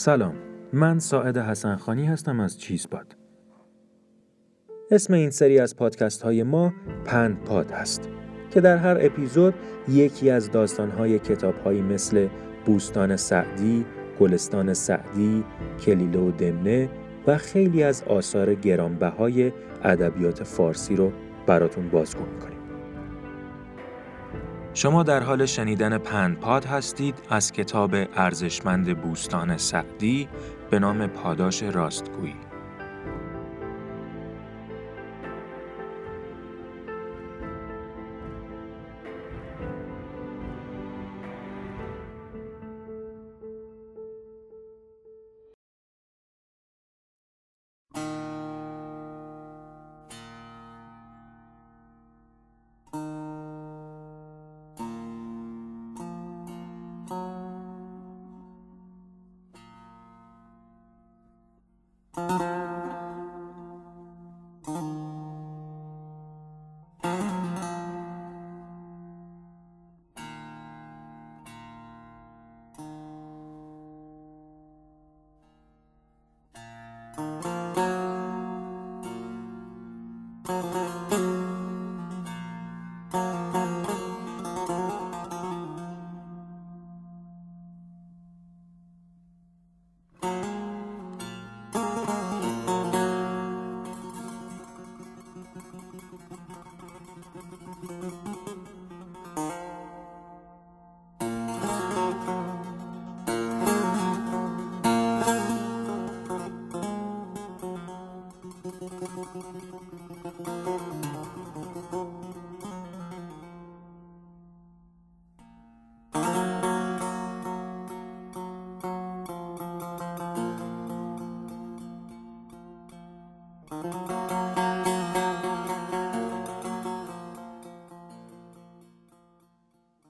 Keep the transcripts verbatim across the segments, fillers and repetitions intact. سلام، من ساعد حسن خانی هستم از چیز پاد. اسم این سری از پادکست های ما پند پاد هست که در هر اپیزود یکی از داستان های کتاب هایی مثل بوستان سعدی، گلستان سعدی، کلیله و دمنه و خیلی از آثار گرانبهای ادبیات فارسی رو براتون بازگو می‌کنیم. شما در حال شنیدن پند پاد هستید از کتاب ارزشمند بوستان سعدی به نام پاداش راستگویی.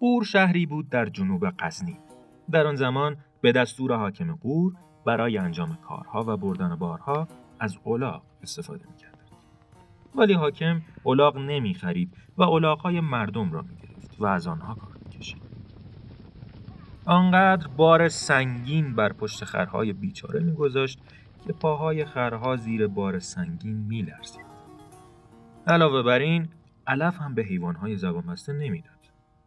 گور شهری بود در جنوب قسنی. در آن زمان به دستور حاکم گور برای انجام کارها و بردن بارها از الاغ استفاده می‌کردند. ولی حاکم الاغ نمی‌خرید و الاغ‌های مردم را می‌گرفت و از آنها کار می‌کشید. آنقدر بار سنگین بر پشت خرهای بیچاره می‌گذاشت که پاهای خرها زیر بار سنگین می‌لرزید. علاوه بر این، علف هم به حیوان‌های زبانبسته نمی‌داد.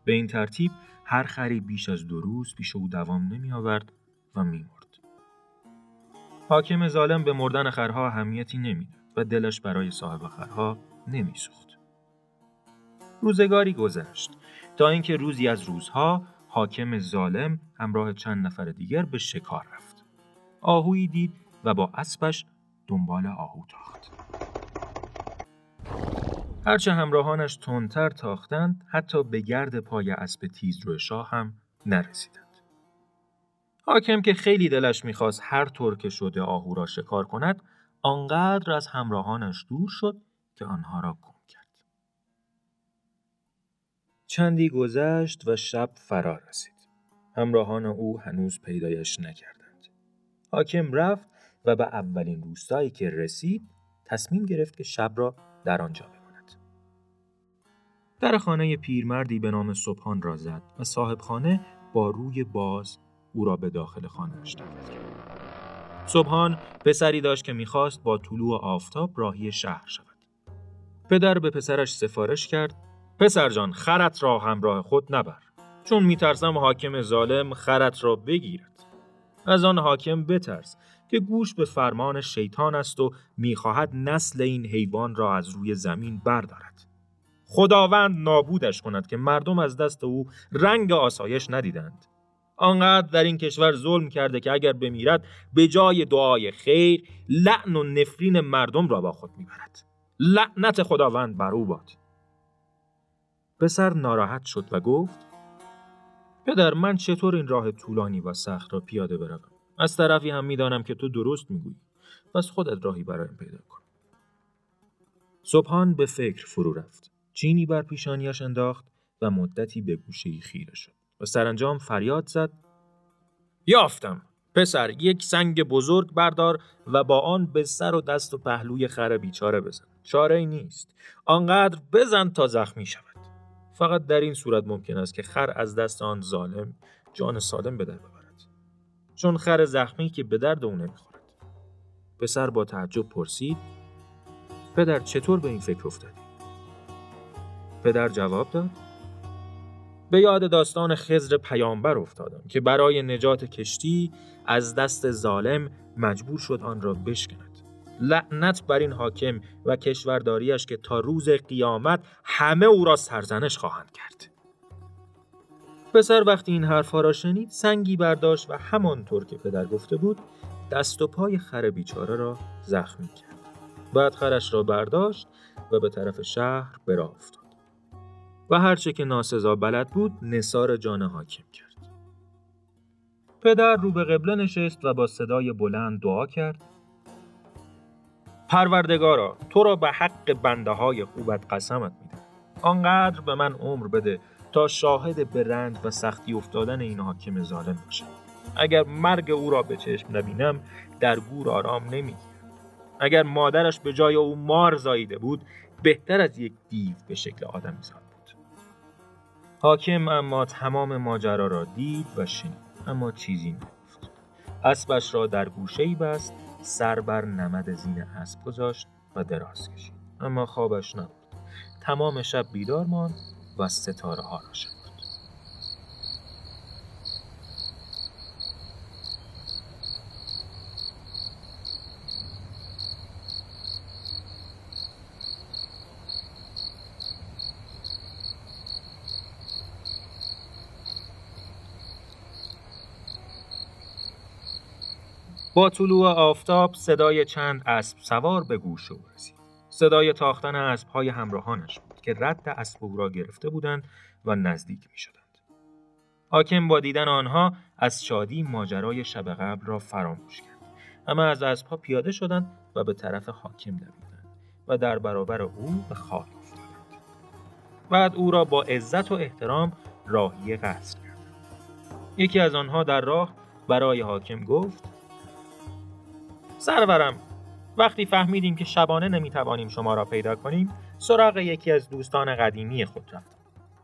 به این ترتیب هر خری بیش از دو روز پیش او دوام نمی آورد و می مرد. حاکم ظالم به مردن خرها اهمیتی نمی داد و دلش برای صاحب خرها نمی سوخت. روزگاری گذشت تا اینکه روزی از روزها حاکم ظالم همراه چند نفر دیگر به شکار رفت. آهویی دید و با اسبش دنبال آهو تاخت. هرچه همراهانش تندتر تاختند، حتی به گرد پای اسب تیزرو شاه هم نرسیدند. حاکم که خیلی دلش می‌خواست هر طور که شده آهو را شکار کند، آنقدر از همراهانش دور شد که آنها را گم کرد. چندی گذشت و شب فرا رسید. همراهان او هنوز پیدایش نکردند. حاکم رفت و به اولین روستایی که رسید، تصمیم گرفت که شب را در آنجا بماند. در خانه پیرمردی به نام سبحان را زد و صاحب خانه با روی باز او را به داخل خانه‌اش دعوت کرد. سبحان پسری داشت که می‌خواست با طلوع آفتاب راهی شهر شود. پدر به پسرش سفارش کرد: پسر جان، خرت را همراه خود نبر، چون می‌ترسم حاکم ظالم خرت را بگیرد. از آن حاکم بترس که گوش به فرمان شیطان است و می‌خواهد نسل این حیوان را از روی زمین بردارد. خداوند نابودش کند که مردم از دست او رنگ آسایش ندیدند. آنقدر در این کشور ظلم کرده که اگر بمیرد به جای دعای خیر لعن و نفرین مردم را با خود میبرد. لعنت خداوند بر او باد. پسر ناراحت شد و گفت: پدر، من چطور این راه طولانی و سخت را پیاده بروم؟ از طرفی هم میدانم که تو درست میگویی، پس خودت راهی برایم پیدا کن. سبحان به فکر فرو رفت. چینی بر پیشانیش انداخت و مدتی به گوشه‌ای خیره شد و سرانجام فریاد زد: یافتم! پسر، یک سنگ بزرگ بردار و با آن به سر و دست و پهلوی خر بیچاره بزن. چاره‌ای نیست. آنقدر بزن تا زخمی شود. فقط در این صورت ممکن است که خر از دست آن ظالم جان سالم به در ببرد. چون خر زخمی که به درد او نمیخورد. پسر با تعجب پرسید: پدر چطور به این فکر افتادی؟ پدر جواب داد: به یاد داستان خضر پیامبر افتادم که برای نجات کشتی از دست ظالم مجبور شد آن را بشکند. لعنت بر این حاکم و کشورداریش که تا روز قیامت همه او را سرزنش خواهند کرد. پسر وقتی این حرفا را شنید سنگی برداشت و همانطور که پدر گفته بود دست و پای خر بیچاره را زخمی کرد. بعد خرش را برداشت و به طرف شهر به راه افتاد و هرچه که ناسزا بلد بود نثار جان حاکم کرد. پدر رو به قبله نشست و با صدای بلند دعا کرد: پروردگارا، تو را به حق بنده های خوبت قسمت میدم، آنقدر به من عمر بده تا شاهد به رنج و سختی افتادن این حاکم ظالم باشم. اگر مرگ او را به چشم نبینم در گور آرام نمیگیرم. اگر مادرش به جای او مار زاییده بود بهتر از یک دیو به شکل آدمی زاد بود. حاکم اما تمام ماجرا را دید و شنید، اما چیزی نگفت. اسبش را در گوشه‌ای بست، سر بر نمد زین اسب گذاشت و دراز کشید، اما خوابش نبود. تمام شب بیدار ماند و ستاره ها را شد. با طلوع آفتاب صدای چند اسب سوار به گوش او رسید. صدای تاختن اسب‌های همراهانش بود که رد اسب او را گرفته بودند و نزدیک می‌شدند. حاکم با دیدن آنها از شادی ماجرای شب قبل را فراموش کرد. اما از اسب‌ها پیاده شدند و به طرف حاکم دویدند و در برابر او به خاک افتادند. بعد او را با عزت و احترام راهی قصر کردند. یکی از آنها در راه برای حاکم گفت: سرورم، وقتی فهمیدیم که شبانه نمیتوانیم شما را پیدا کنیم، سراغ یکی از دوستان قدیمی خود رفتم.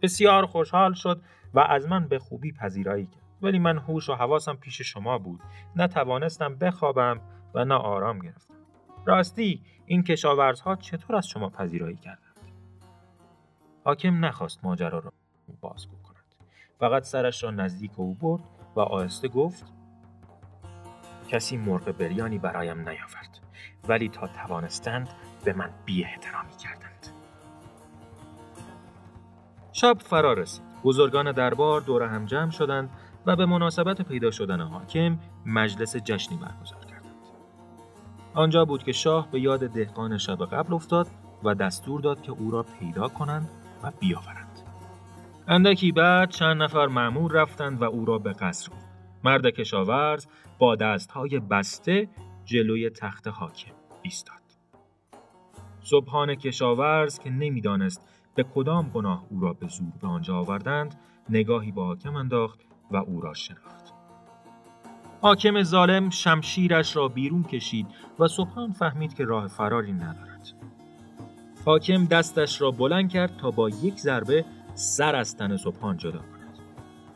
بسیار خوشحال شد و از من به خوبی پذیرایی کرد، ولی من هوش و حواسم پیش شما بود، نه توانستم بخوابم و نه آرام گرفتم. راستی این کشاورزها چطور از شما پذیرایی کردند؟ حاکم نخواست ماجرا را بازگو کند، فقط سرش را نزدیک او برد و آهسته گفت: کسی مرغ بریانی برایم نیاورد، ولی تا توانستند به من بی احترامی کردند. شب فرا رسید. بزرگان دربار دور هم جمع شدند و به مناسبت پیدا شدن حاکم مجلس جشنی برگزار کردند. آنجا بود که شاه به یاد دهقان شب قبل افتاد و دستور داد که او را پیدا کنند و بیاورند. اندکی بعد چند نفر مأمور رفتند و او را به قصر برد. مرد کشاورز با دستهای بسته جلوی تخت حاکم ایستاد. سبحان کشاورز که نمیدانست به کدام گناه او را به زور به آنجا آوردند، نگاهی به حاکم انداخت و او را شناخت. حاکم ظالم شمشیرش را بیرون کشید و سبحان فهمید که راه فراری ندارد. حاکم دستش را بلند کرد تا با یک ضربه سر از تن سبحان جدا کند.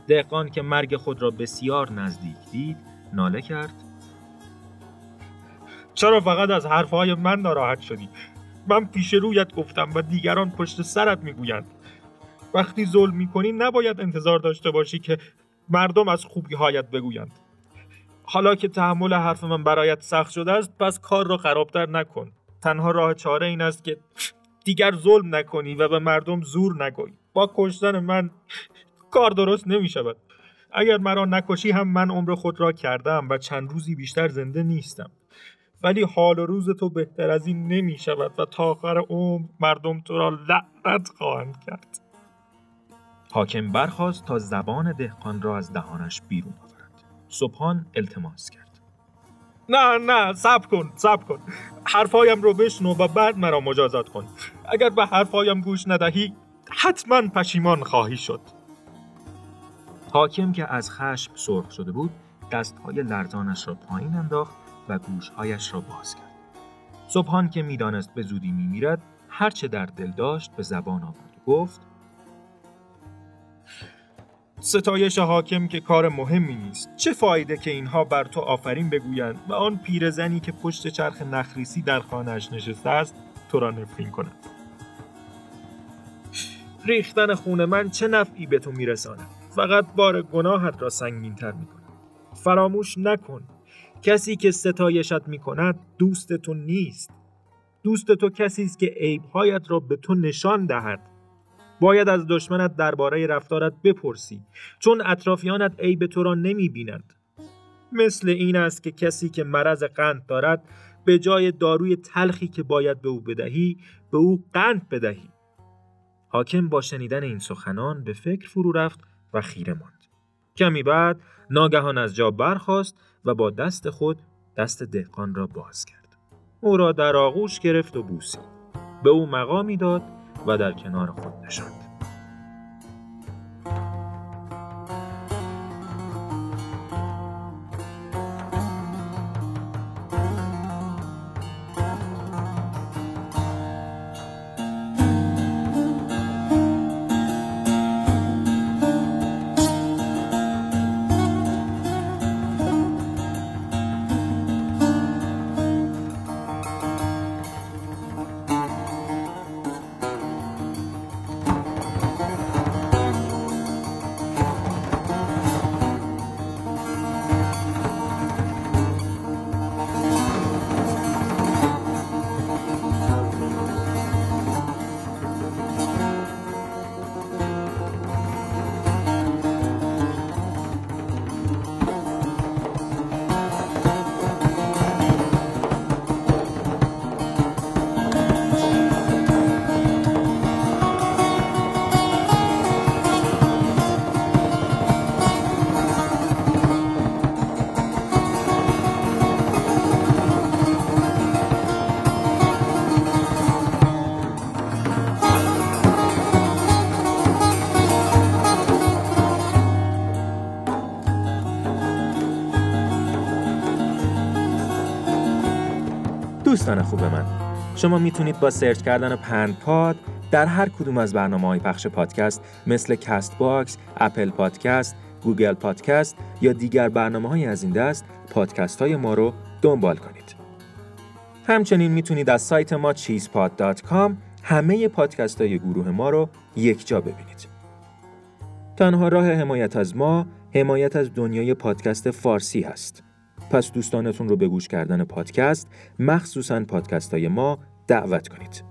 دهقان که مرگ خود را بسیار نزدیک دید ناله کرد: چرا فقط از حرفهای من ناراحت شدی؟ من پیش رویت گفتم و دیگران پشت سرت میگویند. وقتی ظلم میکنی نباید انتظار داشته باشی که مردم از خوبیهایت بگویند. حالا که تحمل حرف من برایت سخت شده است، پس کار را خرابتر نکن. تنها راه چاره این است که دیگر ظلم نکنی و به مردم زور نگویی. با کشتن من کار درست نمی شود. اگر مرا نکشی هم من عمر خود را کردم و چند روزی بیشتر زنده نیستم، ولی حال و روز تو بهتر از این نمی شود و تا آخر عمر مردم تو را لعنت خواهند کرد. حاکم برخاست تا زبان دهقان را از دهانش بیرون آورد. سبحان التماس کرد: نه نه، صبر کن صبر کن، حرفایم رو بشنو و بعد مرا مجازات کن. اگر به حرفایم گوش ندهی حتما پشیمان خواهی شد. حاکم که از خشم سرخ شده بود دستهای لرزانش را پایین انداخت و گوشهایش را باز کرد. سبحان که میدانست به زودی میمیرد، هرچه در دل داشت به زبان آورد و گفت: ستایش حاکم که کار مهمی نیست. چه فایده که اینها بر تو آفرین بگویند و آن پیرزنی که پشت چرخ نخریسی در خانه‌اش نشسته است تو را نفرین کند. ریختن خون من چه نفعی به تو میرساند؟ فقط بار گناهت را سنگین‌تر می‌کند. فراموش نکن کسی که ستایشت می‌کند دوست تو نیست. دوست تو کسی است که عیب‌هایت را به تو نشان دهد. باید از دشمنت درباره رفتارت بپرسی، چون اطرافیانت عیب تو را نمی‌بینند. مثل این است که کسی که مرض قند دارد به جای داروی تلخی که باید به او بدهی، به او قند بدهی. حاکم با شنیدن این سخنان به فکر فرو رفت و خیره ماند. کمی بعد ناگهان از جا برخاست و با دست خود دست دهقان را باز کرد. او را در آغوش گرفت و بوسید. به او مقامی داد و در کنار خود نشاند. دوستان خوب من، شما میتونید با سرچ کردن پند پاد در هر کدوم از برنامه‌های پخش پادکست مثل کست باکس، اپل پادکست، گوگل پادکست یا دیگر برنامه‌های از این دست پادکست‌های ما رو دنبال کنید. همچنین میتونید از سایت ما چیز پاد دات کام همه پادکست‌های گروه ما رو یکجا ببینید. تنها راه حمایت از ما، حمایت از دنیای پادکست فارسی هست. پس دوستانتون رو به گوش کردن پادکست، مخصوصاً پادکست‌های ما دعوت کنید.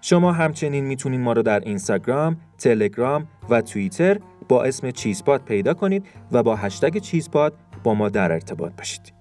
شما همچنین میتونید ما رو در اینستاگرام، تلگرام و توییتر با اسم چیز پاد پیدا کنید و با هشتگ چیز پاد با ما در ارتباط باشید.